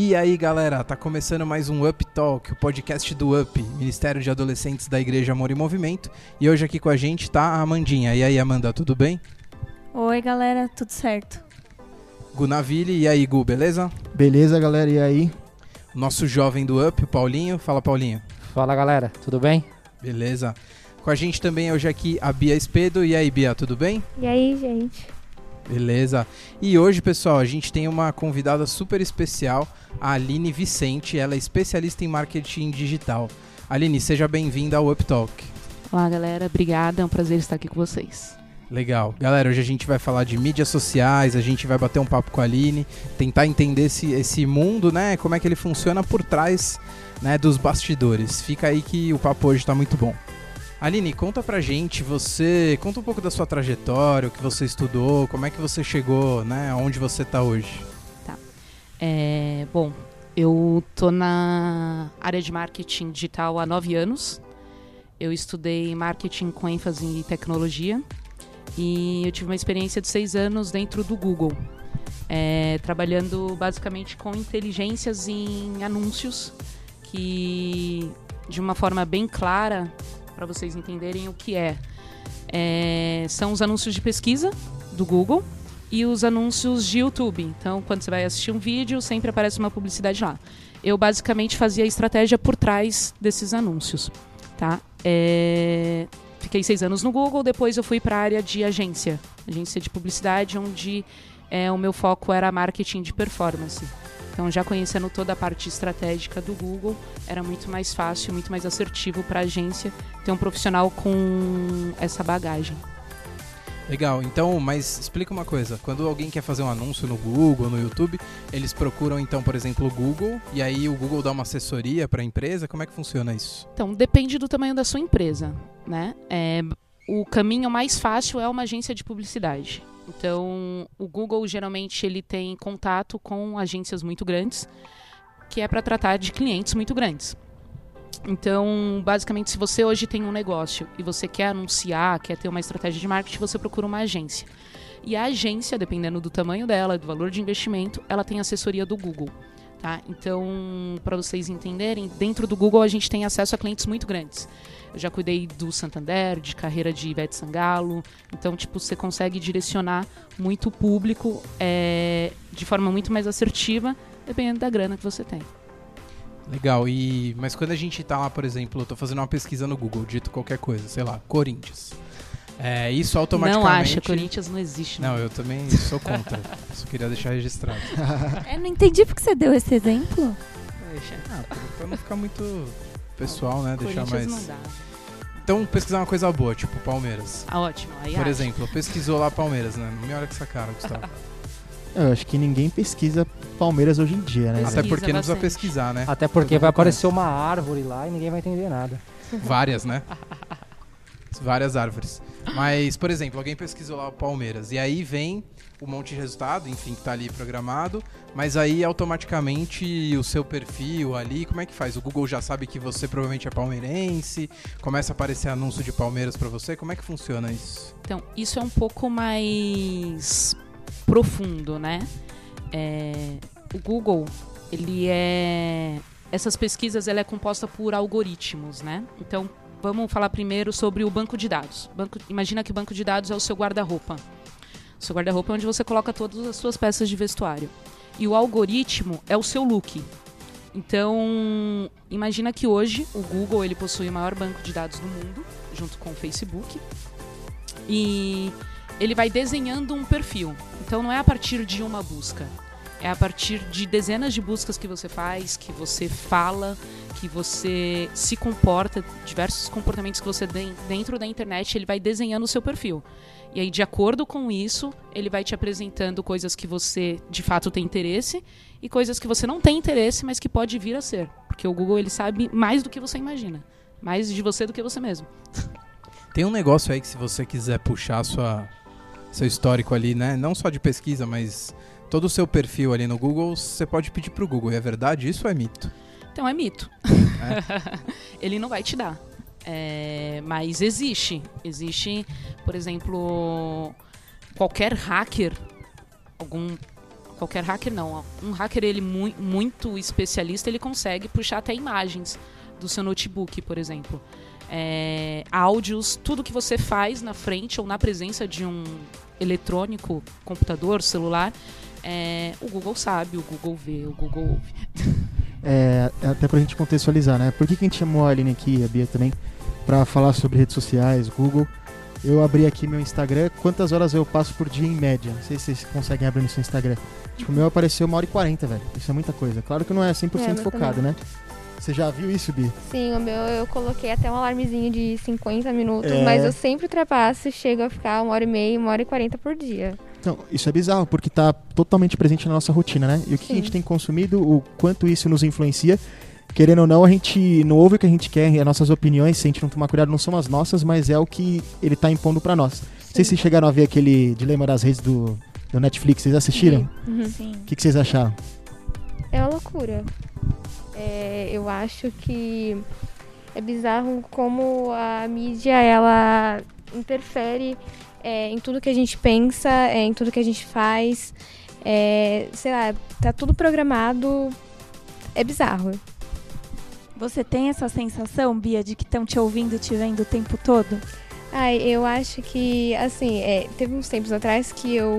E aí galera, tá começando mais um Up Talk, o podcast do Up, Ministério de Adolescentes da Igreja Amor e Movimento. E hoje aqui com a gente tá a Amandinha. E aí Amanda, tudo bem? Oi galera, tudo certo. Gu Naville, e aí Gu, beleza? Beleza galera, e aí? Nosso jovem do Up, o Paulinho. Fala Paulinho. Fala galera, tudo bem? Beleza. Com a gente também hoje aqui a Bia Espedo. E aí Bia, tudo bem? E aí gente? Beleza. E hoje, pessoal, a gente tem uma convidada super especial, a Aline Vicente. Ela é especialista em marketing digital. Aline, seja bem-vinda ao Up Talk. Olá, galera. Obrigada. É um prazer estar aqui com vocês. Legal. Galera, hoje a gente vai falar de mídias sociais, a gente vai bater um papo com a Aline, tentar entender esse mundo, né? Como é que ele funciona por trás, né, dos bastidores. Fica aí que o papo hoje tá muito bom. Aline, conta pra gente, conta um pouco da sua trajetória, o que você estudou, como é que você chegou, né, onde você tá hoje. Tá. Bom, eu tô na área de marketing digital há 9 anos, eu estudei marketing com ênfase em tecnologia e eu tive uma experiência de 6 anos dentro do Google, trabalhando basicamente com inteligências em anúncios que, de uma forma bem clara, para vocês entenderem o que são os anúncios de pesquisa do Google e os anúncios de YouTube. Então, quando você vai assistir um vídeo, sempre aparece uma publicidade lá. Eu basicamente fazia a estratégia por trás desses anúncios. Tá? Fiquei 6 anos no Google, depois eu fui para a área de agência de publicidade, onde o meu foco era marketing de performance. Então, já conhecendo toda a parte estratégica do Google, era muito mais fácil, muito mais assertivo para a agência ter um profissional com essa bagagem. Legal. Então, mas explica uma coisa. Quando alguém quer fazer um anúncio no Google, no YouTube, eles procuram, então, por exemplo, o Google, e aí o Google dá uma assessoria para a empresa? Como é que funciona isso? Então, depende do tamanho da sua empresa, né? O caminho mais fácil é uma agência de publicidade. Então, o Google, geralmente, ele tem contato com agências muito grandes, que é para tratar de clientes muito grandes. Então, basicamente, se você hoje tem um negócio e você quer anunciar, quer ter uma estratégia de marketing, você procura uma agência. E a agência, dependendo do tamanho dela, do valor de investimento, ela tem assessoria do Google. Tá? Então, para vocês entenderem, dentro do Google a gente tem acesso a clientes muito grandes. Eu já cuidei do Santander, de carreira de Ivete Sangalo. Então, tipo, você consegue direcionar muito o público de forma muito mais assertiva, dependendo da grana que você tem. Legal. Mas quando a gente tá lá, por exemplo, eu tô fazendo uma pesquisa no Google, dito qualquer coisa, sei lá, Corinthians. Isso automaticamente... Não acha, Corinthians não existe. Não, eu também sou contra. Só queria deixar registrado. Eu não entendi porque você deu esse exemplo. Pra não ficar muito... pessoal, né? Deixar mais... não dá. Então, pesquisar uma coisa boa, tipo Palmeiras. Ah, ótimo. Aí por exemplo, pesquisou lá Palmeiras, né? Não me olha com essa cara, Gustavo. Eu acho que ninguém pesquisa Palmeiras hoje em dia, né? Até porque não precisa pesquisar, né? Até porque vai aparecer uma árvore lá e ninguém vai entender nada. Várias, né? Várias árvores. Mas, por exemplo, alguém pesquisou lá o Palmeiras e aí vem um monte de resultado, enfim, que tá ali programado, mas aí automaticamente o seu perfil ali, como é que faz? O Google já sabe que você provavelmente é palmeirense, começa a aparecer anúncio de Palmeiras para você, como é que funciona isso? Então, isso é um pouco mais profundo, né? O Google, essas pesquisas, ela é composta por algoritmos, né? Então, vamos falar primeiro sobre o banco de dados. Imagina que o banco de dados é o seu guarda-roupa. O seu guarda-roupa é onde você coloca todas as suas peças de vestuário. E o algoritmo é o seu look. Então, imagina que hoje o Google ele possui o maior banco de dados do mundo, junto com o Facebook. E ele vai desenhando um perfil. Então, não é a partir de uma busca. É a partir de dezenas de buscas que você faz, que você fala, que você se comporta, diversos comportamentos que você tem dentro da internet, ele vai desenhando o seu perfil. E aí, de acordo com isso, ele vai te apresentando coisas que você, de fato, tem interesse e coisas que você não tem interesse, mas que pode vir a ser. Porque o Google, ele sabe mais do que você imagina. Mais de você do que você mesmo. Tem um negócio aí que se você quiser puxar seu histórico ali, né? Não só de pesquisa, mas... todo o seu perfil ali no Google, você pode pedir pro Google. É verdade isso ou é mito? Então, é mito. Ele não vai te dar. Mas existe. Existe, por exemplo, qualquer hacker, algum Qualquer hacker não. Um hacker, ele muito especialista, ele consegue puxar até imagens do seu notebook, por exemplo. Áudios, tudo que você faz na frente ou na presença de um eletrônico, computador, celular, o Google sabe, o Google vê, o Google ouve. Até pra gente contextualizar, né? Por que a gente chamou a Aline aqui, a Bia também, pra falar sobre redes sociais, Google? Eu abri aqui meu Instagram, quantas horas eu passo por dia em média? Não sei se vocês conseguem abrir no seu Instagram. Tipo, o meu apareceu 1h40, velho. Isso é muita coisa. Claro que não é 100% focado, também, né? Você já viu isso, Bi? Sim, o meu eu coloquei até um alarmezinho de 50 minutos, mas eu sempre ultrapasso e chego a ficar 1h30, 1h40 por dia. Então, isso é bizarro, porque tá totalmente presente na nossa rotina, né? E o que a gente tem consumido, o quanto isso nos influencia. Querendo ou não, a gente não ouve o que a gente quer, as nossas opiniões, se a gente não tomar cuidado, não são as nossas, mas é o que ele tá impondo pra nós. Sim. Não sei se vocês chegaram a ver aquele Dilema das Redes do Netflix, vocês assistiram? Sim. O que vocês acharam? É uma loucura. Eu acho que é bizarro como a mídia, ela interfere em tudo que a gente pensa, em tudo que a gente faz. Sei lá, tá tudo programado. É bizarro. Você tem essa sensação, Bia, de que estão te ouvindo e te vendo o tempo todo? Eu acho que, assim, teve uns tempos atrás que eu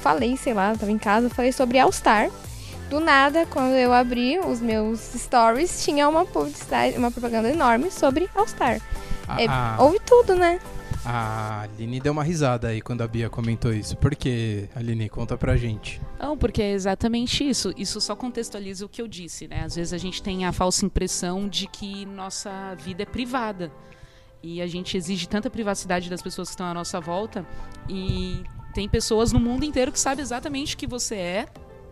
falei, sei lá, eu tava em casa, falei sobre All Star. Do nada, quando eu abri os meus stories, tinha uma propaganda enorme sobre All Star. Houve tudo, né? A Aline deu uma risada aí quando a Bia comentou isso. Por quê, Aline? Conta pra gente. Não, porque é exatamente isso. Isso só contextualiza o que eu disse, né? Às vezes a gente tem a falsa impressão de que nossa vida é privada. E a gente exige tanta privacidade das pessoas que estão à nossa volta. E tem pessoas no mundo inteiro que sabem exatamente o que você é.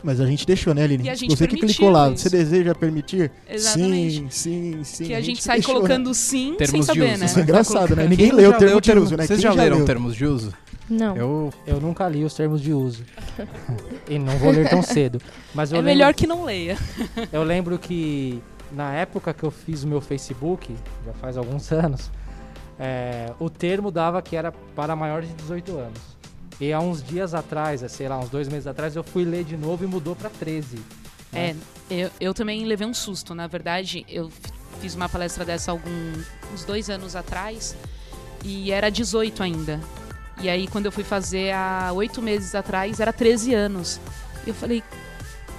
Mas a gente deixou, né, Aline? Você que clicou lá, isso. Você deseja permitir? Exatamente. Sim. Que a gente sai deixou, colocando, né? Sim, termos sem saber, de uso. Né? Isso é engraçado, né? Ninguém leu o termo de uso, né? Vocês já leram termos de uso? Não. Eu nunca li os termos de uso. E não vou ler tão cedo. Mas eu lembro, melhor que não leia. Eu lembro que na época que eu fiz o meu Facebook, já faz alguns anos, o termo dava que era para maiores de 18 anos. E há uns dias atrás, sei lá, uns 2 meses atrás, eu fui ler de novo e mudou pra 13. Né? Eu também levei um susto. Na verdade, eu fiz uma palestra dessa uns 2 anos atrás e era 18 ainda. E aí, quando eu fui fazer há 8 meses atrás, era 13 anos. Eu falei,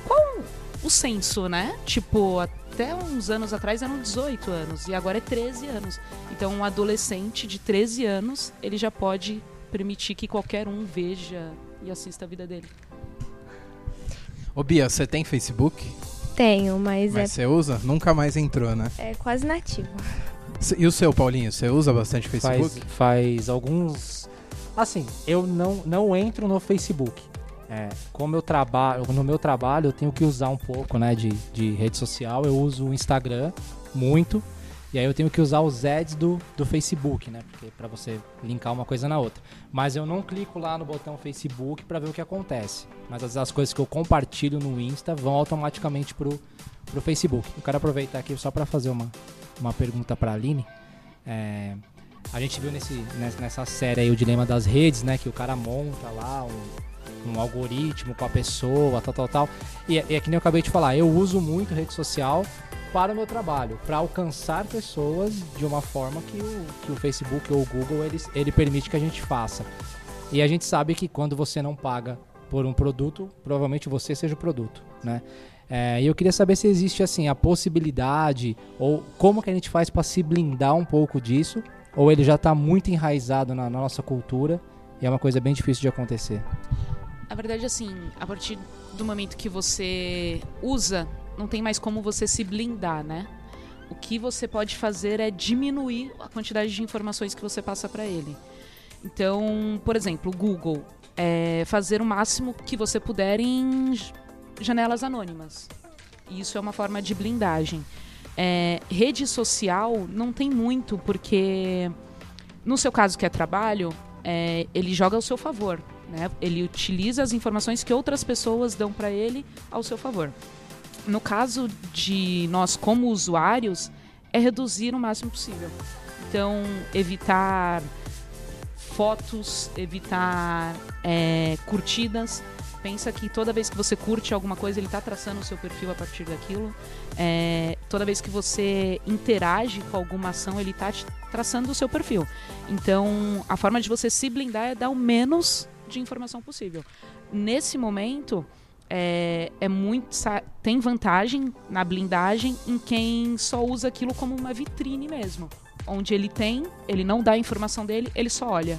qual o senso, né? Tipo, até uns anos atrás eram 18 anos e agora é 13 anos. Então, um adolescente de 13 anos, ele já pode permitir que qualquer um veja e assista a vida dele. Ô Bia, você tem Facebook? Tenho, mas você usa? Nunca mais entrou, né? É quase nativo. E o seu, Paulinho, você usa bastante Facebook? Faz alguns... Assim, eu não entro no Facebook. Como eu trabalho... No meu trabalho eu tenho que usar um pouco, né, de rede social. Eu uso o Instagram muito. E aí eu tenho que usar os ads do Facebook, né? Porque pra você linkar uma coisa na outra. Mas eu não clico lá no botão Facebook pra ver o que acontece. Mas as coisas que eu compartilho no Insta vão automaticamente pro Facebook. Eu quero aproveitar aqui só pra fazer uma pergunta pra Aline. A gente viu nessa série aí o Dilema das Redes, né? Que o cara monta lá um algoritmo com a pessoa, tal. E é que nem eu acabei de falar, eu uso muito rede social para o meu trabalho, para alcançar pessoas de uma forma que o Facebook ou o Google, ele permite que a gente faça. E a gente sabe que quando você não paga por um produto, provavelmente você seja o produto, né? E eu queria saber se existe, assim, a possibilidade, ou como que a gente faz para se blindar um pouco disso, ou ele já está muito enraizado na nossa cultura e é uma coisa bem difícil de acontecer. Na verdade, assim, a partir do momento que você usa, não tem mais como você se blindar, né? O que você pode fazer é diminuir a quantidade de informações que você passa para ele. Então, por exemplo, o Google, fazer o máximo que você puder em janelas anônimas. Isso é uma forma de blindagem. Rede social não tem muito, porque no seu caso que é trabalho, ele joga ao seu favor, né? Ele utiliza as informações que outras pessoas dão para ele ao seu favor. No caso de nós como usuários, é reduzir o máximo possível. Então, evitar fotos, evitar curtidas, pensa que toda vez que você curte alguma coisa, ele está traçando o seu perfil a partir daquilo. Toda vez que você interage com alguma ação, ele está traçando o seu perfil. Então, a forma de você se blindar é dar o menos de informação possível. Nesse momento, tem vantagem na blindagem em quem só usa aquilo como uma vitrine mesmo. Onde ele não dá a informação dele, ele só olha.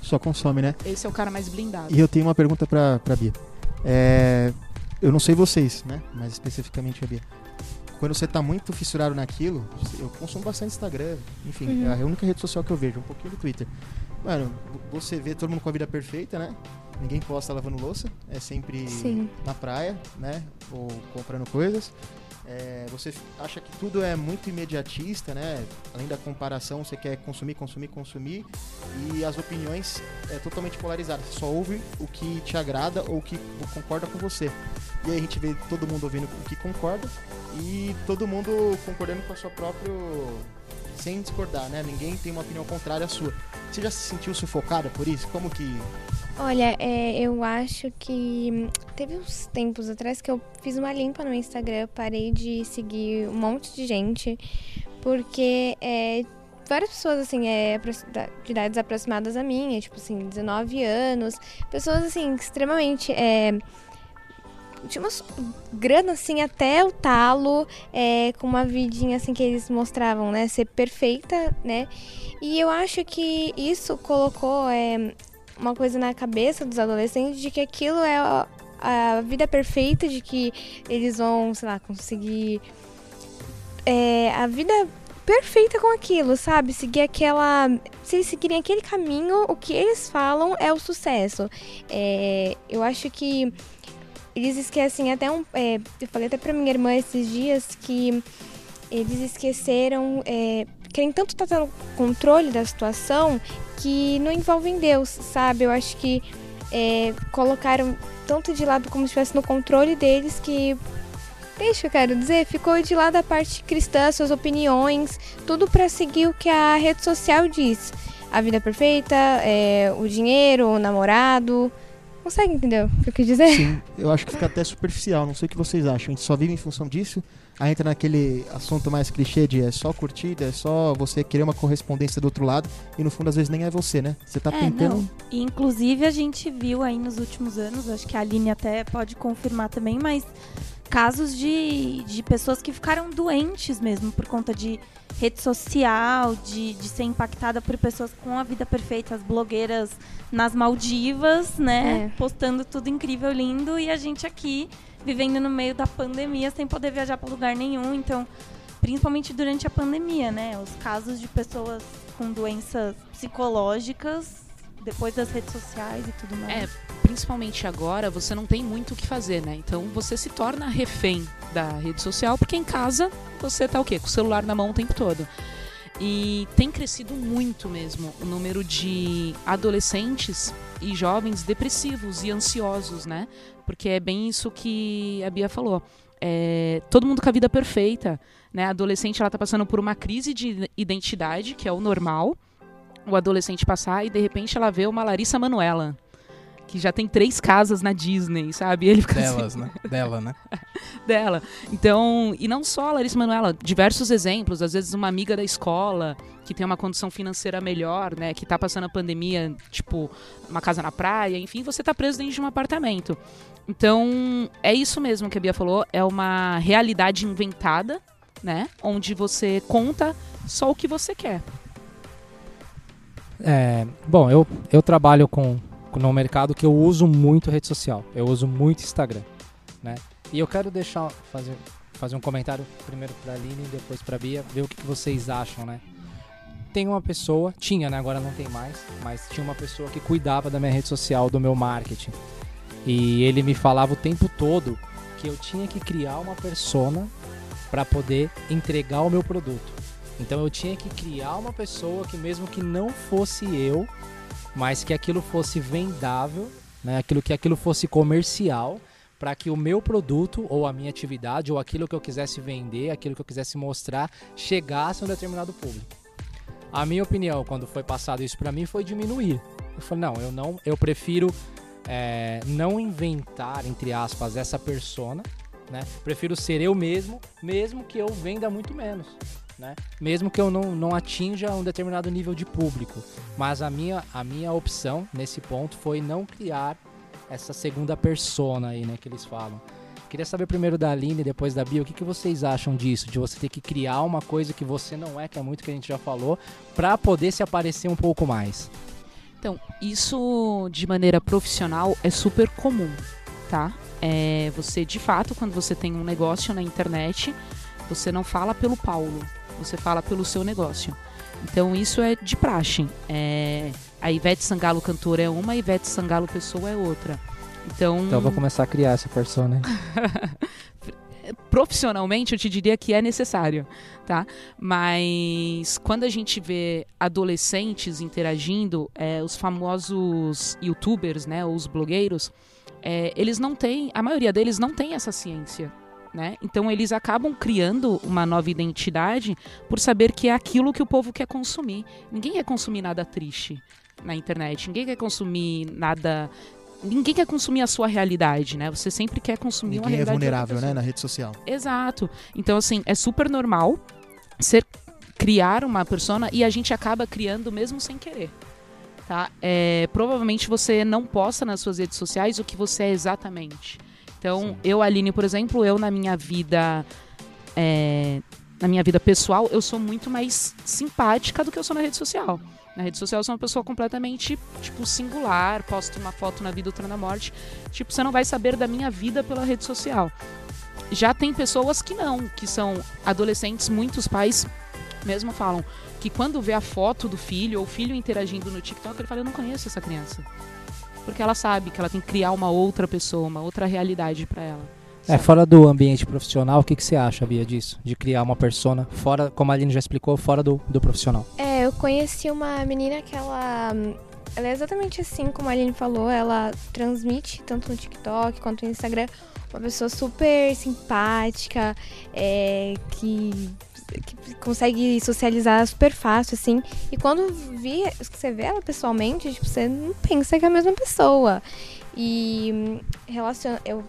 Só consome, né? Esse é o cara mais blindado. E eu tenho uma pergunta pra Bia. Eu não sei vocês, né? Mas especificamente a Bia. Quando você tá muito fissurado naquilo, eu consumo bastante Instagram, enfim, é a única rede social que eu vejo, um pouquinho do Twitter. Mano, você vê todo mundo com a vida perfeita, né? Ninguém posta lavando louça, é sempre Sim. na praia, né? Ou comprando coisas. Você acha que tudo é muito imediatista, né? Além da comparação, você quer consumir, e as opiniões é totalmente polarizadas. Você só ouve o que te agrada ou o que concorda com você. E aí a gente vê todo mundo ouvindo o que concorda e todo mundo concordando com a sua própria, sem discordar, né? Ninguém tem uma opinião contrária à sua. Você já se sentiu sufocada por isso? Como que... Olha, eu acho que teve uns tempos atrás que eu fiz uma limpa no Instagram, parei de seguir um monte de gente, porque várias pessoas, assim, de idades aproximadas a minha, tipo assim, 19 anos, pessoas, assim, extremamente... Tinha umas grana, assim, até o talo, com uma vidinha, assim, que eles mostravam, né, ser perfeita, né, e eu acho que isso colocou uma coisa na cabeça dos adolescentes de que aquilo é a vida perfeita, de que eles vão, sei lá, conseguir a vida perfeita com aquilo, sabe? Se eles seguirem aquele caminho, o que eles falam é o sucesso. Eu acho que eles esquecem até eu falei até pra minha irmã esses dias que eles esqueceram, querem tanto estar tendo controle da situação que não envolvem Deus, sabe? Eu acho que colocaram tanto de lado como se estivesse no controle deles que, deixa eu quero dizer, ficou de lado a parte cristã, suas opiniões, tudo pra seguir o que a rede social diz. A vida perfeita, o dinheiro, o namorado... Consegue entender o que eu quis dizer? Sim, eu acho que fica até superficial, não sei o que vocês acham. A gente só vive em função disso, aí entra naquele assunto mais clichê de é só curtida, é só você querer uma correspondência do outro lado e no fundo às vezes nem é você, né? Você tá tentando... Não. E, inclusive a gente viu aí nos últimos anos, acho que a Aline até pode confirmar também, mas casos de pessoas que ficaram doentes mesmo por conta de rede social, de ser impactada por pessoas com a vida perfeita, as blogueiras nas Maldivas, né? Postando tudo incrível, lindo, e a gente aqui vivendo no meio da pandemia sem poder viajar para lugar nenhum. Então, principalmente durante a pandemia, né? Os casos de pessoas com doenças psicológicas depois das redes sociais e tudo mais. Principalmente agora, você não tem muito o que fazer, né? Então, você se torna refém da rede social, porque em casa você tá o quê? Com o celular na mão o tempo todo. E tem crescido muito mesmo o número de adolescentes e jovens depressivos e ansiosos, né? Porque é bem isso que a Bia falou. Todo mundo com a vida perfeita, né? A adolescente, ela tá passando por uma crise de identidade, que é o normal, o adolescente passar, e de repente ela vê uma Larissa Manoela, que já tem 3 casas na Disney, sabe? Ele fica delas, assim... né? Dela, né? Dela. Então, e não só a Larissa Manoela, diversos exemplos, às vezes uma amiga da escola que tem uma condição financeira melhor, né? Que tá passando a pandemia, tipo, uma casa na praia, enfim, você tá preso dentro de um apartamento. Então, é isso mesmo que a Bia falou, é uma realidade inventada, né? Onde você conta só o que você quer. Bom, eu trabalho no mercado que eu uso muito rede social, eu uso muito Instagram, né? E eu quero fazer um comentário primeiro para a Aline e depois para a Bia, ver o que vocês acham, né? Tem uma pessoa, tinha, né? Agora não tem mais, mas tinha uma pessoa que cuidava da minha rede social, do meu marketing, e ele me falava o tempo todo que eu tinha que criar uma persona para poder entregar o meu produto. Então eu tinha que criar uma pessoa que, mesmo que não fosse eu, mas que aquilo fosse vendável, né? Que aquilo fosse comercial, para que o meu produto ou a minha atividade ou aquilo que eu quisesse vender, aquilo que eu quisesse mostrar, chegasse a um determinado público. A minha opinião, quando foi passado isso para mim, foi diminuir. Eu falei, não, eu prefiro não inventar, entre aspas, essa persona, né? Prefiro ser eu mesmo, mesmo que eu venda muito menos, né? Mesmo que eu não atinja um determinado nível de público. Mas a minha opção nesse ponto foi não criar essa segunda persona aí, né, que eles falam. Queria saber primeiro da Aline e depois da Bia, o que vocês acham disso? De você ter que criar uma coisa que você não é, que é muito que a gente já falou, para poder se aparecer um pouco mais. Então, isso de maneira profissional é super comum, tá? Você, de fato, quando você tem um negócio na internet, você não fala pelo Paulo, você fala pelo seu negócio. Então, isso é de praxe. A Ivete Sangalo cantora é uma, a Ivete Sangalo pessoa é outra. Então eu vou começar a criar essa persona. Profissionalmente, eu te diria que é necessário, tá? Mas quando a gente vê adolescentes interagindo, os famosos youtubers, né, ou os blogueiros, eles não têm, a maioria deles não tem essa ciência, né? Então eles acabam criando uma nova identidade por saber que é aquilo que o povo quer consumir. Ninguém quer consumir nada triste na internet, ninguém quer consumir nada... Ninguém quer consumir a sua realidade, né? Você sempre quer consumir uma realidade. Ninguém é vulnerável, né? Na rede social. Exato. Então, assim, é super normal criar uma persona e a gente acaba criando mesmo sem querer, tá? Provavelmente você não posta nas suas redes sociais o que você é exatamente. Então, sim. Eu, Aline, por exemplo, eu na minha vida pessoal, eu sou muito mais simpática do que eu sou na rede social. Na rede social eu sou uma pessoa completamente, tipo, singular, posto uma foto na vida, outra na morte. Tipo, você não vai saber da minha vida pela rede social. Já tem pessoas que não, que são adolescentes, muitos pais mesmo falam que quando vê a foto do filho ou o filho interagindo no TikTok, ele fala, eu não conheço essa criança. Porque ela sabe que ela tem que criar uma outra pessoa, uma outra realidade pra ela. Fora do ambiente profissional, o que você acha, Bia, disso? De criar uma persona, fora, como a Aline já explicou, fora do profissional. Eu conheci uma menina que ela é exatamente assim como a Aline falou, ela transmite tanto no TikTok quanto no Instagram, uma pessoa super simpática, que consegue socializar super fácil, assim. E quando você vê ela pessoalmente, tipo, você não pensa que é a mesma pessoa. E eu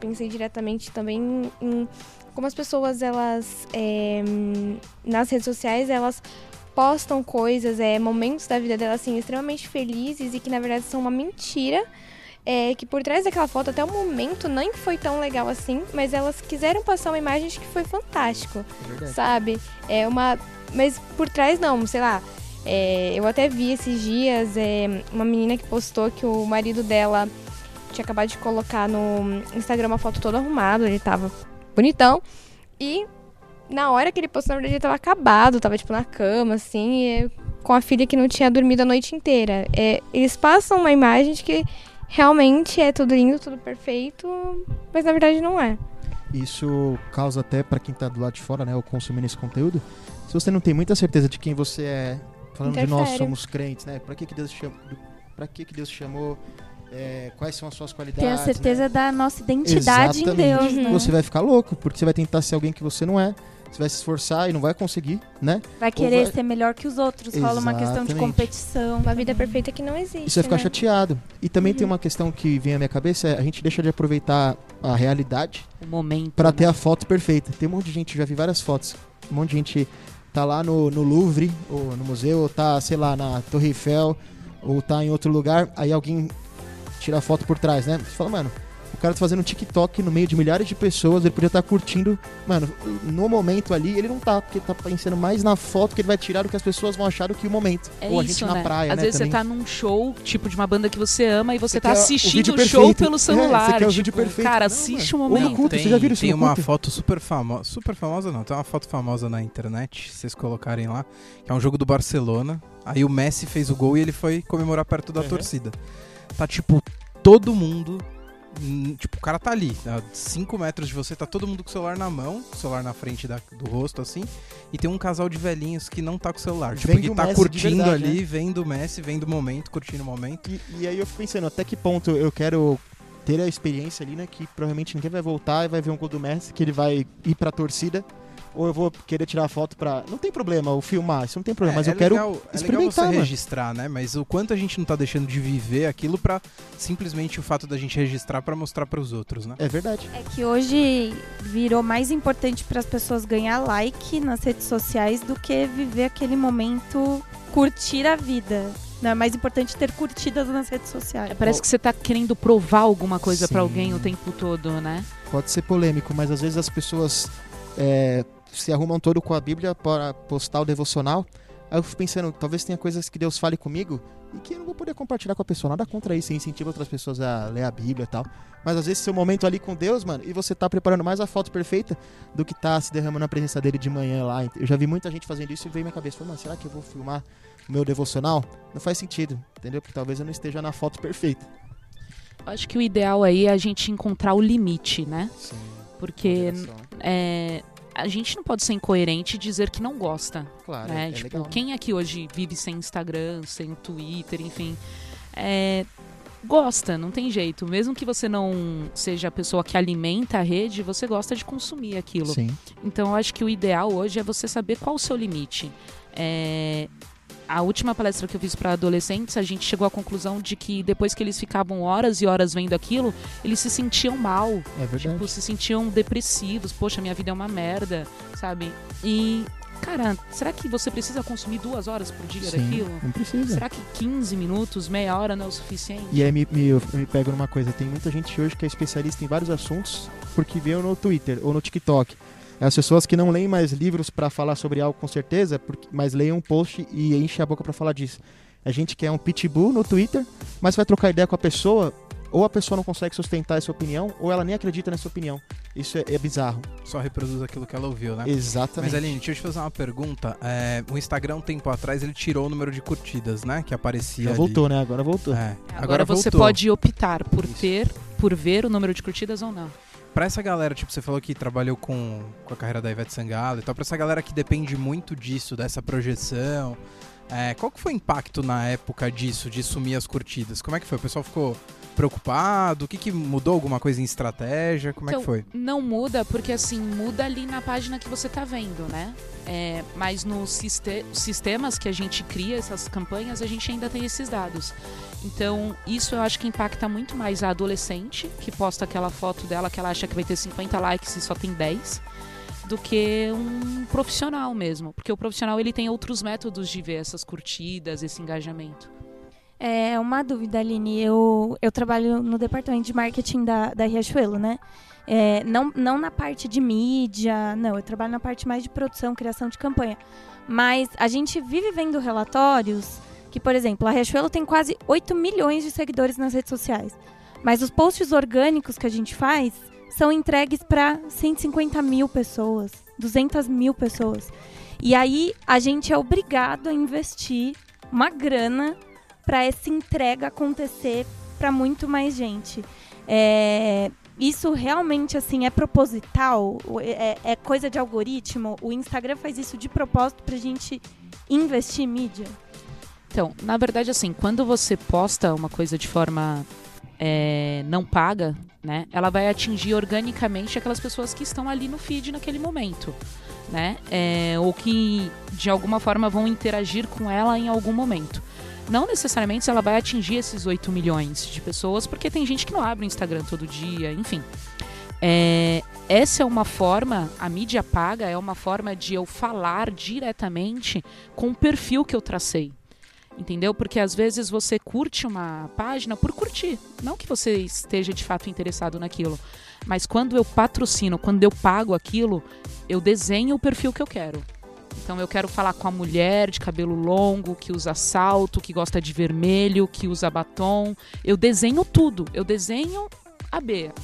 pensei diretamente também em como as pessoas, elas nas redes sociais, elas postam coisas, momentos da vida delas, assim, extremamente felizes e que, na verdade, são uma mentira, que por trás daquela foto, até o momento, nem foi tão legal assim, mas elas quiseram passar uma imagem que foi fantástico, sabe? Mas por trás, não, sei lá, eu até vi esses dias uma menina que postou que o marido dela tinha acabado de colocar no Instagram uma foto toda arrumada, ele tava bonitão, e na hora que ele postou, na verdade, ele tava acabado, tava tipo na cama, assim, com a filha que não tinha dormido a noite inteira. Eles passam uma imagem de que realmente é tudo lindo, tudo perfeito, mas na verdade não é. Isso causa até pra quem tá do lado de fora, né, ou consumindo esse conteúdo, se você não tem muita certeza de quem você é, falando de nós somos crentes, né, pra que Deus chamou... quais são as suas qualidades? Ter a certeza, né, da nossa identidade. Exatamente. Em Deus, né? Você vai ficar louco, porque você vai tentar ser alguém que você não é. Você vai se esforçar e não vai conseguir, né? Vai querer ser melhor que os outros. Exatamente. Rola uma questão de competição. Uma vida perfeita que não existe. Isso vai ficar, né, chateado. E também tem uma questão que vem à minha cabeça, a gente deixa de aproveitar a realidade, o momento, pra ter a foto perfeita. Tem um monte de gente, já vi várias fotos, um monte de gente tá lá no Louvre, ou no museu, ou tá, sei lá, na Torre Eiffel, ou tá em outro lugar, aí alguém tirar foto por trás, né? Você fala, mano, o cara tá fazendo um TikTok no meio de milhares de pessoas, ele podia estar curtindo, mano, no momento ali, ele não tá, porque ele tá pensando mais na foto que ele vai tirar do que as pessoas vão achar do que o momento. Ou isso, a gente, né, na praia, Às vezes também. Você tá num show, tipo, de uma banda que você ama, e você tá assistindo o show pelo celular. Você quer o vídeo perfeito. Cara, assiste o momento. Tem uma foto tem uma foto famosa na internet, se vocês colocarem lá, que é um jogo do Barcelona, aí o Messi fez o gol e ele foi comemorar perto da torcida. Tá, tipo, todo mundo... Tipo, o cara tá ali, a 5 metros de você, tá todo mundo com o celular na mão, celular na frente do rosto, assim, e tem um casal de velhinhos que não tá com o celular. Tipo, que tá curtindo verdade, ali, né? Vendo o Messi, vendo o momento, curtindo o momento. E aí eu fico pensando, até que ponto eu quero ter a experiência ali, né, que provavelmente ninguém vai voltar e vai ver um gol do Messi, que ele vai ir pra torcida, ou eu vou querer tirar foto pra... Não tem problema, ou filmar, isso não tem problema, mas eu quero experimentar. É legal você registrar, né? Mas o quanto a gente não tá deixando de viver aquilo pra simplesmente o fato da gente registrar pra mostrar pros outros, né? É verdade. É que hoje virou mais importante pras pessoas ganhar like nas redes sociais do que viver aquele momento, curtir a vida. Não, é mais importante ter curtidas nas redes sociais. Parece que você tá querendo provar alguma coisa pra alguém o tempo todo, né? Pode ser polêmico, mas às vezes as pessoas se arrumam todo com a Bíblia para postar o devocional. Aí eu fico pensando, talvez tenha coisas que Deus fale comigo e que eu não vou poder compartilhar com a pessoa. Nada contra isso, incentiva outras pessoas a ler a Bíblia e tal. Mas às vezes seu momento ali com Deus, mano, e você tá preparando mais a foto perfeita do que tá se derramando na presença dele de manhã lá. Eu já vi muita gente fazendo isso e veio na minha cabeça. Falei, mano, será que eu vou filmar o meu devocional? Não faz sentido, entendeu? Porque talvez eu não esteja na foto perfeita. Acho que o ideal aí é a gente encontrar o limite, né? Sim. Porque a gente não pode ser incoerente e dizer que não gosta. Claro, né? Tipo, legal, né? Quem aqui hoje vive sem Instagram, sem Twitter, enfim... Gosta, não tem jeito. Mesmo que você não seja a pessoa que alimenta a rede, você gosta de consumir aquilo. Sim. Então, acho que o ideal hoje é você saber qual o seu limite. A última palestra que eu fiz para adolescentes, a gente chegou à conclusão de que depois que eles ficavam horas e horas vendo aquilo, eles se sentiam mal. É verdade. Tipo, se sentiam depressivos. Poxa, minha vida é uma merda, sabe? E, cara, será que você precisa consumir 2 horas por dia daquilo? Não precisa. Será que 15 minutos, meia hora não é o suficiente? E aí eu me pego numa coisa. Tem muita gente hoje que é especialista em vários assuntos porque veio no Twitter ou no TikTok. As pessoas que não leem mais livros para falar sobre algo com certeza, mas leem um post e enchem a boca para falar disso. A gente quer um pitbull no Twitter, mas vai trocar ideia com a pessoa, ou a pessoa não consegue sustentar essa opinião, ou ela nem acredita nessa opinião. Isso é bizarro. Só reproduz aquilo que ela ouviu, né? Exatamente. Mas, Aline, deixa eu te fazer uma pergunta. O Instagram, um tempo atrás, ele tirou o número de curtidas, né? Que aparecia ali. Já voltou, né? Agora voltou. Agora você pode optar por ver o número de curtidas ou não. Pra essa galera, tipo, você falou que trabalhou com a carreira da Ivete Sangalo e tal, pra essa galera que depende muito disso, dessa projeção, qual que foi o impacto na época disso, de sumir as curtidas? Como é que foi? O pessoal ficou preocupado? O que mudou? Alguma coisa em estratégia? Como é que foi? Não muda, porque assim, muda ali na página que você tá vendo, né? Mas nos sistemas que a gente cria, essas campanhas, a gente ainda tem esses dados. Então, isso eu acho que impacta muito mais a adolescente, que posta aquela foto dela que ela acha que vai ter 50 likes e só tem 10, do que um profissional mesmo. Porque o profissional, ele tem outros métodos de ver essas curtidas, esse engajamento. Uma dúvida, Aline. Eu trabalho no departamento de marketing da Riachuelo, né? Não na parte de mídia, não. Eu trabalho na parte mais de produção, criação de campanha. Mas a gente vive vendo relatórios que, por exemplo, a Riachuelo tem quase 8 milhões de seguidores nas redes sociais. Mas os posts orgânicos que a gente faz são entregues para 150 mil pessoas, 200 mil pessoas. E aí a gente é obrigado a investir uma grana para essa entrega acontecer para muito mais gente. Isso realmente, assim, é proposital? É coisa de algoritmo? O Instagram faz isso de propósito pra gente investir em mídia? Então, na verdade, assim, quando você posta uma coisa de forma não paga, né, ela vai atingir organicamente aquelas pessoas que estão ali no feed naquele momento, né, ou que, de alguma forma, vão interagir com ela em algum momento. Não necessariamente ela vai atingir esses 8 milhões de pessoas, porque tem gente que não abre o Instagram todo dia, enfim. Essa é uma forma, a mídia paga, é uma forma de eu falar diretamente com o perfil que eu tracei. Entendeu? Porque às vezes você curte uma página por curtir. Não que você esteja de fato interessado naquilo. Mas quando eu patrocino, quando eu pago aquilo, eu desenho o perfil que eu quero. Então eu quero falar com a mulher de cabelo longo, que usa salto, que gosta de vermelho, que usa batom. Eu desenho tudo. Eu desenho a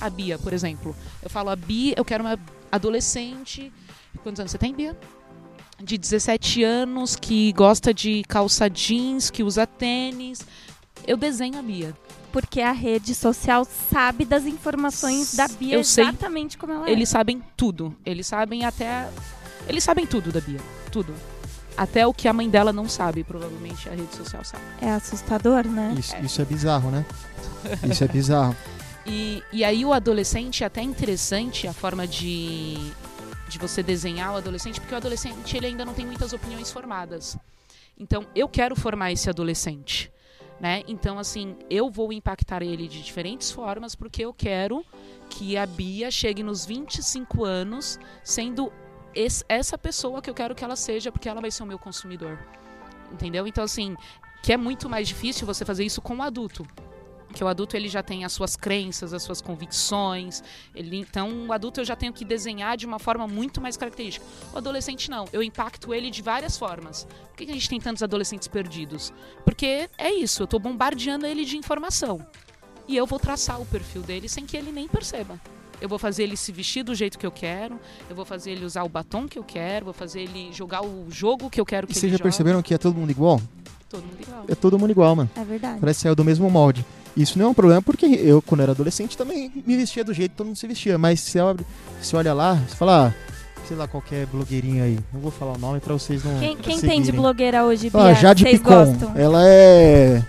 Bia, por exemplo. Eu falo a Bia, eu quero uma adolescente. Quantos anos você tem, Bia? De 17 anos, que gosta de calça jeans, que usa tênis. Eu desenho a Bia. Porque a rede social sabe das informações da Bia exatamente como ela é. Eles sabem tudo. Eles sabem tudo da Bia, tudo. Até o que a mãe dela não sabe, provavelmente a rede social sabe. É assustador, né? Isso é bizarro, né? Isso é bizarro. E aí o adolescente, até interessante a forma de de você desenhar o adolescente, porque o adolescente ele ainda não tem muitas opiniões formadas. Então, eu quero formar esse adolescente, né? Então, assim, eu vou impactar ele de diferentes formas, porque eu quero que a Bia chegue nos 25 anos sendo essa pessoa que eu quero que ela seja, porque ela vai ser o meu consumidor. Entendeu? Então, assim, que é muito mais difícil você fazer isso com o adulto. Porque o adulto ele já tem as suas crenças, as suas convicções. Então, o adulto eu já tenho que desenhar de uma forma muito mais característica. O adolescente não. Eu impacto ele de várias formas. Por que a gente tem tantos adolescentes perdidos? Porque é isso. Eu estou bombardeando ele de informação. E eu vou traçar o perfil dele sem que ele nem perceba. Eu vou fazer ele se vestir do jeito que eu quero, eu vou fazer ele usar o batom que eu quero, vou fazer ele jogar o jogo que eu quero que ele jogue. E vocês já perceberam que é todo mundo igual? Todo mundo igual. É todo mundo igual, mano. É verdade. Parece que é do mesmo molde. Isso não é um problema, porque eu, quando era adolescente, também me vestia do jeito que todo mundo se vestia. Mas você olha lá, você fala, sei lá, qualquer blogueirinha aí. Não vou falar o nome pra vocês não. Quem tem de blogueira hoje, Bia? Jade Picon. Ela é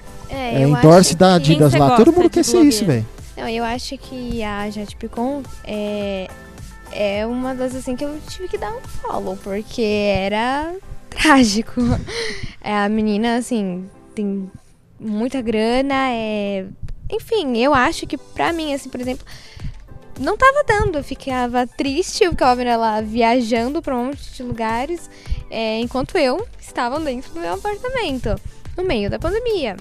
endorse da Adidas lá. Todo mundo quer ser isso, velho. Não, eu acho que a Jade Picon é uma das, assim, que eu tive que dar um follow, porque era trágico. A menina, assim, tem muita grana, enfim, eu acho que pra mim, assim, por exemplo, não tava dando, eu ficava triste, eu ficava vendo ela viajando pra um monte de lugares, enquanto eu estava dentro do meu apartamento, no meio da pandemia.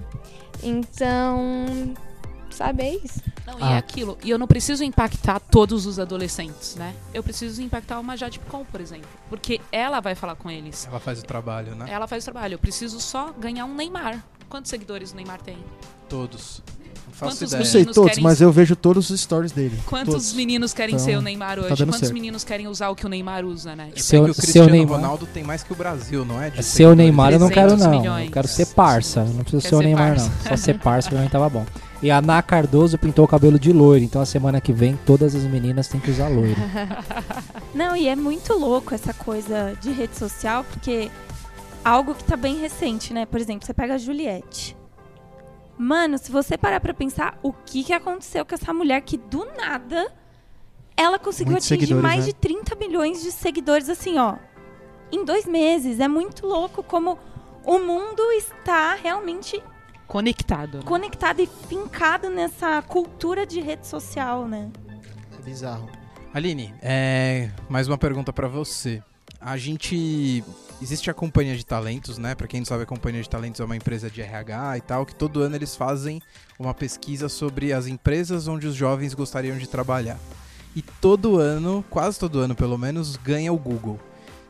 Então, sabe, é isso. Não, e é aquilo. E eu não preciso impactar todos os adolescentes, né? Eu preciso impactar uma Jade Picon, por exemplo. Porque ela vai falar com eles. Ela faz o trabalho, né? Ela faz o trabalho. Eu preciso só ganhar um Neymar. Quantos seguidores o Neymar tem? Todos. Não sei todos, mas eu vejo todos os stories dele. Quantos meninos querem ser o Neymar hoje? Quantos meninos querem usar o que o Neymar usa, né? Se o Cristiano Ronaldo tem mais que o Brasil, não é? Se o Neymar eu não quero, não. Milhões. Eu quero ser parça. Não preciso ser o Neymar, não. Só ser parça pra mim tava bom. E a Ana Cardoso pintou o cabelo de loiro. Então, a semana que vem, todas as meninas têm que usar loiro. Não, e é muito louco essa coisa de rede social, porque algo que tá bem recente, né? Por exemplo, você pega a Juliette. Mano, se você parar pra pensar o que aconteceu com essa mulher que, do nada, ela conseguiu muitos atingir mais, né, de 30 milhões de seguidores, assim, ó, em 2 meses. É muito louco como o mundo está realmente conectado, né? Conectado e fincado nessa cultura de rede social, né? É bizarro. Aline, mais uma pergunta pra você. Existe a Companhia de Talentos, né? Pra quem não sabe, a Companhia de Talentos é uma empresa de RH e tal, que todo ano eles fazem uma pesquisa sobre as empresas onde os jovens gostariam de trabalhar. E todo ano, quase todo ano pelo menos, ganha o Google.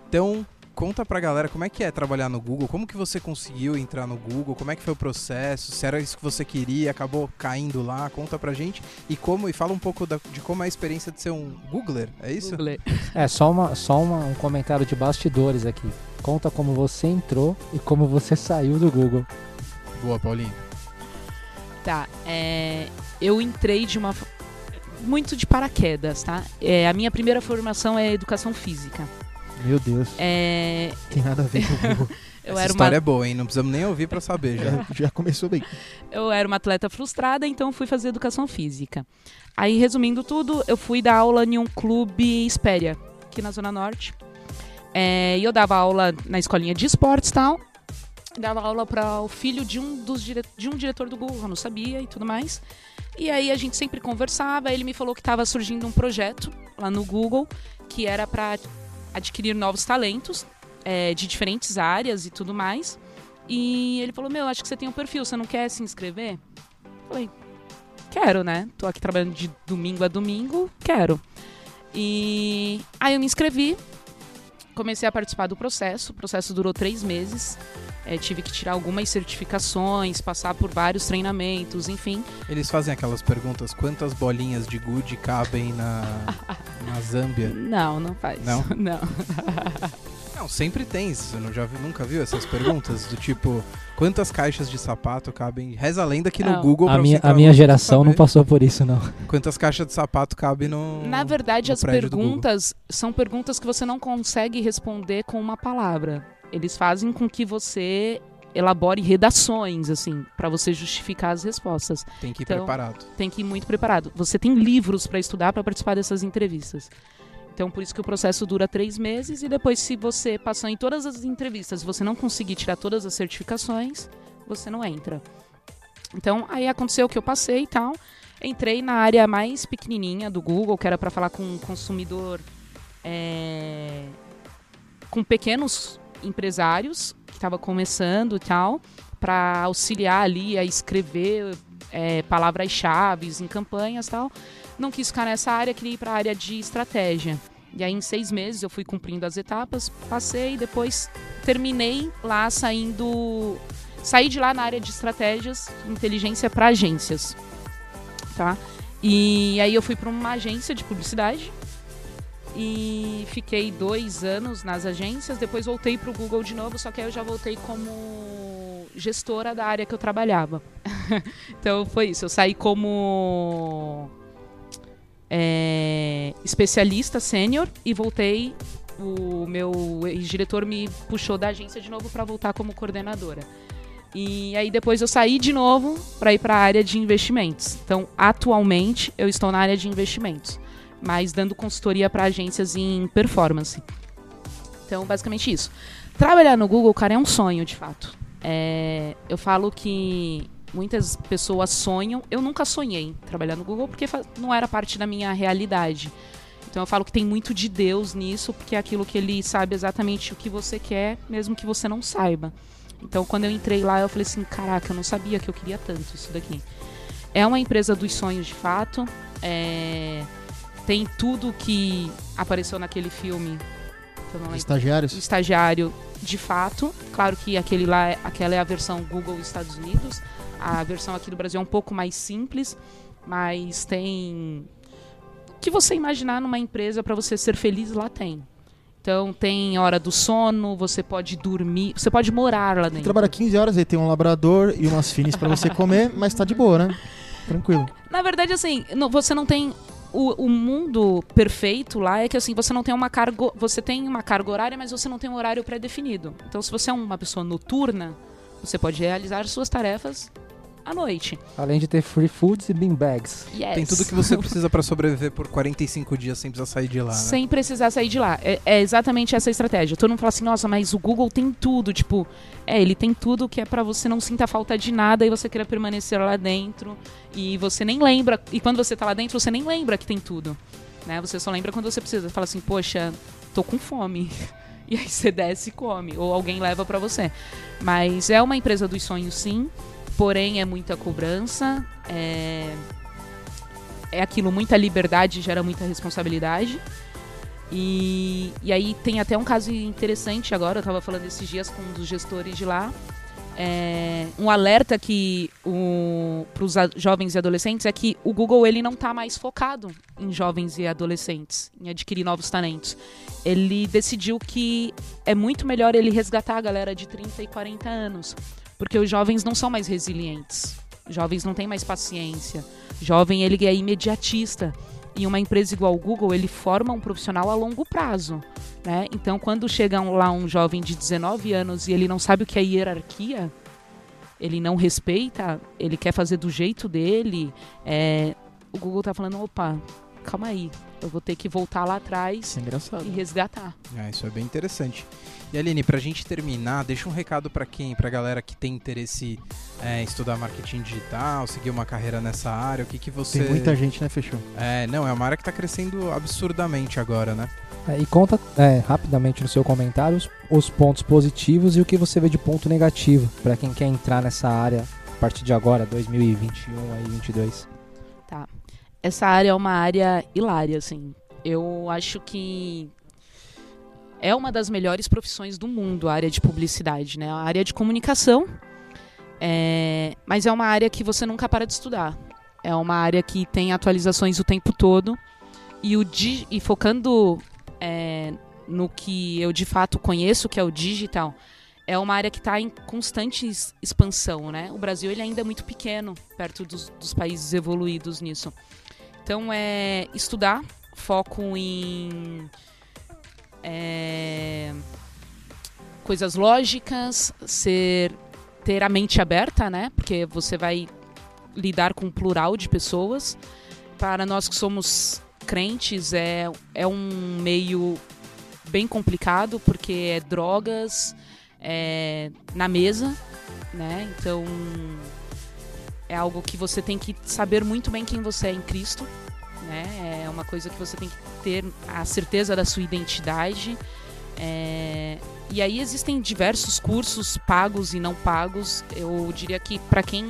Então, conta pra galera como é que é trabalhar no Google, como que você conseguiu entrar no Google, como é que foi o processo, se era isso que você queria, acabou caindo lá, conta pra gente. E fala um pouco de como é a experiência de ser um Googler, é isso? Googler. Só um comentário de bastidores aqui. Conta como você entrou e como você saiu do Google. Boa, Paulinho. Tá, eu entrei muito de paraquedas, tá? A minha primeira formação é educação física. Meu Deus. Tem nada a ver com o Google. Essa história é boa, hein? Não precisamos nem ouvir pra saber. Já começou bem. Eu era uma atleta frustrada, então fui fazer educação física. Aí, resumindo tudo, eu fui dar aula em um clube Espéria, aqui na Zona Norte. E eu dava aula na escolinha de esportes e tal. Dava aula para o filho de um diretor do Google, eu não sabia e tudo mais. E aí a gente sempre conversava. Ele me falou que estava surgindo um projeto lá no Google que era para adquirir novos talentos de diferentes áreas e tudo mais. E ele falou, acho que você tem um perfil, você não quer se inscrever? Eu falei, quero, né? Tô aqui trabalhando de domingo a domingo, quero. E aí eu me inscrevi. Comecei a participar do processo, o processo durou 3 meses, tive que tirar algumas certificações, passar por vários treinamentos, enfim. Eles fazem aquelas perguntas, quantas bolinhas de gude cabem na Zâmbia? Não, não faz. Não? Não. Não, sempre tem isso, nunca viu essas perguntas do tipo, quantas caixas de sapato cabem? Reza a lenda que no Google... A minha geração não passou por isso, não. Quantas caixas de sapato cabem no... Na verdade, as perguntas são perguntas que você não consegue responder com uma palavra. Eles fazem com que você elabore redações, assim, para você justificar as respostas. Tem que ir preparado. Tem que ir muito preparado. Você tem livros para estudar para participar dessas entrevistas. Então, por isso que o processo dura 3 meses e depois, se você passar em todas as entrevistas e você não conseguir tirar todas as certificações, você não entra. Então, aí aconteceu que eu passei e tal. Entrei na área mais pequenininha do Google, que era para falar com um consumidor, com pequenos empresários que estava começando e tal, para auxiliar ali a escrever palavras-chave em campanhas e tal. Não quis ficar nessa área, queria ir para a área de estratégia. E aí, em 6 meses, eu fui cumprindo as etapas, passei, depois terminei lá saindo... Saí de lá na área de estratégias, inteligência para agências, tá? E aí eu fui para uma agência de publicidade e fiquei 2 anos nas agências, depois voltei para o Google de novo, só que aí eu já voltei como gestora da área que eu trabalhava. Então foi isso, eu saí como... especialista sênior e voltei, o meu diretor me puxou da agência de novo para voltar como coordenadora. E aí depois eu saí de novo para ir para a área de investimentos. Então, atualmente eu estou na área de investimentos, mas dando consultoria para agências em performance. Então, basicamente isso. Trabalhar no Google, cara, é um sonho, de fato. Eu falo que muitas pessoas sonham. Eu nunca sonhei trabalhar no Google porque não era parte da minha realidade. Então eu falo que tem muito de Deus nisso, porque é aquilo que ele sabe exatamente o que você quer, mesmo que você não saiba. Então quando eu entrei lá, eu falei assim, caraca, eu não sabia que eu queria tanto isso daqui. É uma empresa dos sonhos de fato. Tem tudo que apareceu naquele filme. Estagiários? Estagiário, de fato. Claro que aquela é a versão Google Estados Unidos. A versão aqui do Brasil é um pouco mais simples, mas tem o que você imaginar numa empresa para você ser feliz, lá tem. Então tem hora do sono, você pode dormir, você pode morar lá dentro. Você trabalha 15 horas, aí tem um labrador e umas finas para você comer, mas tá de boa, né? Tranquilo. Na verdade, assim, você não tem... O mundo perfeito lá é que assim, você tem uma carga horária, mas você não tem um horário pré-definido. Então, se você é uma pessoa noturna, você pode realizar suas tarefas à noite. Além de ter free foods e bean bags. Yes. Tem tudo que você precisa para sobreviver por 45 dias sem precisar sair de lá, né? Sem precisar sair de lá. É exatamente essa a estratégia. Todo mundo fala assim, nossa, mas o Google tem tudo. Tipo, ele tem tudo que é para você não sentir falta de nada e você queira permanecer lá dentro. E você nem lembra. E quando você tá lá dentro, você nem lembra que tem tudo, né? Você só lembra quando você precisa. Você fala assim, poxa, tô com fome. E aí você desce e come. Ou alguém leva para você. Mas é uma empresa dos sonhos, sim. Porém, é muita cobrança, é aquilo, muita liberdade gera muita responsabilidade. E aí tem até um caso interessante agora, eu estava falando esses dias com um dos gestores de lá. Um alerta que para os jovens e adolescentes é que o Google ele não está mais focado em jovens e adolescentes, em adquirir novos talentos. Ele decidiu que é muito melhor ele resgatar a galera de 30 e 40 anos. Porque os jovens não são mais resilientes, jovens não têm mais paciência, jovem ele é imediatista. E uma empresa igual o Google, ele forma um profissional a longo prazo, né? Então, quando chega lá um jovem de 19 anos e ele não sabe o que é hierarquia, ele não respeita, ele quer fazer do jeito dele, o Google tá falando, opa, calma aí, eu vou ter que voltar lá atrás e resgatar. Isso é bem interessante. E Aline, pra gente terminar, deixa um recado pra galera que tem interesse em estudar marketing digital, seguir uma carreira nessa área, o que você... Tem muita gente, né, Fechou? É uma área que tá crescendo absurdamente agora, né? E conta rapidamente no seu comentário os pontos positivos e o que você vê de ponto negativo pra quem quer entrar nessa área a partir de agora, 2021 aí, 2022. Tá. Essa área é uma área hilária, assim. Eu acho que... é uma das melhores profissões do mundo, a área de publicidade, né? A área de comunicação, mas é uma área que você nunca para de estudar. É uma área que tem atualizações o tempo todo. E focando no que eu de fato conheço, que é o digital, é uma área que está em constante expansão, né? O Brasil ele ainda é muito pequeno, perto dos países evoluídos nisso. Então, é estudar, foco em... coisas lógicas, ter a mente aberta, né? Porque você vai lidar com um plural de pessoas. Para nós que somos crentes é um meio bem complicado, porque é drogas na mesa, né? Então é algo que você tem que saber muito bem quem você é em Cristo, né? É uma coisa que você tem que ter a certeza da sua identidade. E aí existem diversos cursos pagos e não pagos. Eu diria que para quem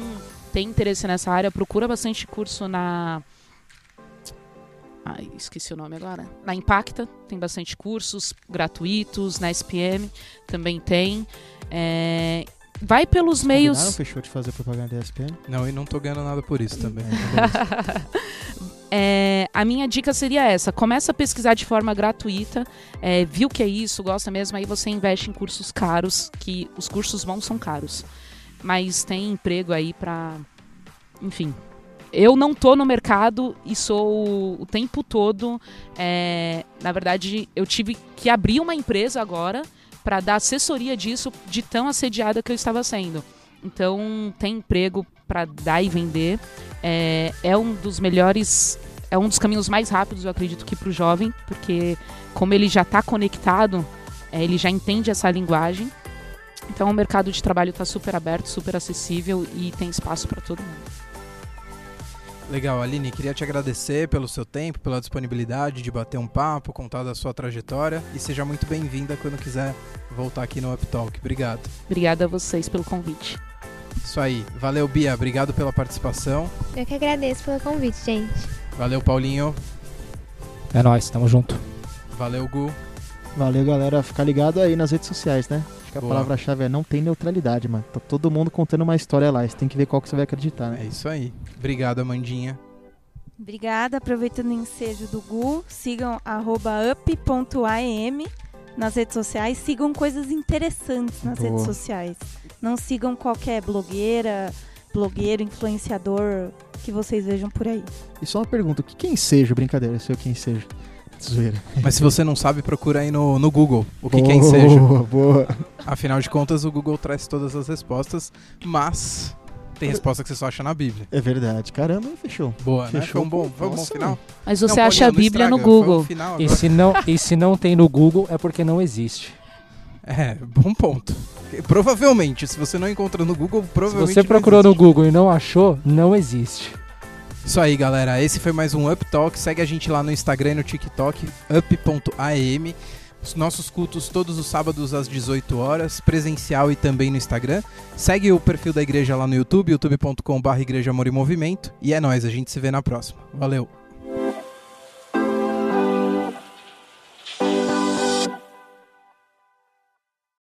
tem interesse nessa área, procura bastante curso na... esqueci o nome agora. Na Impacta tem bastante cursos gratuitos, na SPM também tem. Vai pelos meios... Não fechou de fazer propaganda da SPM? Não, e não tô ganhando nada por isso também. A minha dica seria essa: começa a pesquisar de forma gratuita, viu que é isso, gosta mesmo, aí você investe em cursos caros, que os cursos bons são caros, mas tem emprego aí pra... Enfim, eu não tô no mercado e sou o tempo todo... na verdade, eu tive que abrir uma empresa agora para dar assessoria disso, de tão assediada que eu estava sendo. Então, tem emprego para dar e vender. É um dos melhores, é um dos caminhos mais rápidos, eu acredito, que para o jovem, porque como ele já está conectado, ele já entende essa linguagem. Então, o mercado de trabalho está super aberto, super acessível e tem espaço para todo mundo. Legal, Aline, queria te agradecer pelo seu tempo, pela disponibilidade de bater um papo, contar da sua trajetória, e seja muito bem-vinda quando quiser voltar aqui no Up Talk. Obrigado. Obrigada a vocês pelo convite. Isso aí. Valeu, Bia. Obrigado pela participação. Eu que agradeço pelo convite, gente. Valeu, Paulinho. É nóis, tamo junto. Valeu, Gu. Valeu, galera. Ficar ligado aí nas redes sociais, né? A palavra-chave é: não tem neutralidade, mano. Tá todo mundo contando uma história lá. Você tem que ver qual que você vai acreditar, né? É isso aí. Obrigado, Amandinha. Obrigada. Aproveitando o ensejo do Gu, sigam @up.am nas redes sociais. Sigam coisas interessantes nas redes sociais. Não sigam qualquer blogueira, blogueiro, influenciador que vocês vejam por aí. E só uma pergunta: o que é ensejo? Brincadeira, eu sei o que é ensejo. Zoeira. Mas se você não sabe, procura aí no Google o que quem seja. Boa. Afinal de contas, o Google traz todas as respostas, mas tem resposta que você só acha na Bíblia. É verdade. Caramba, fechou. Boa, fechou, né? Foi um bom final. Mas você não acha a Bíblia no Google. Final, e se não tem no Google, é porque não existe. Bom ponto. Provavelmente, se você não encontra no Google, provavelmente. Se você procurou no Google e não achou, não existe. Isso aí, galera. Esse foi mais um Up Talk. Segue a gente lá no Instagram e no TikTok, up.am. Os nossos cultos todos os sábados às 18 horas, presencial e também no Instagram. Segue o perfil da igreja lá no YouTube, youtube.com/igreja Amor e Movimento. E é nóis, a gente se vê na próxima. Valeu!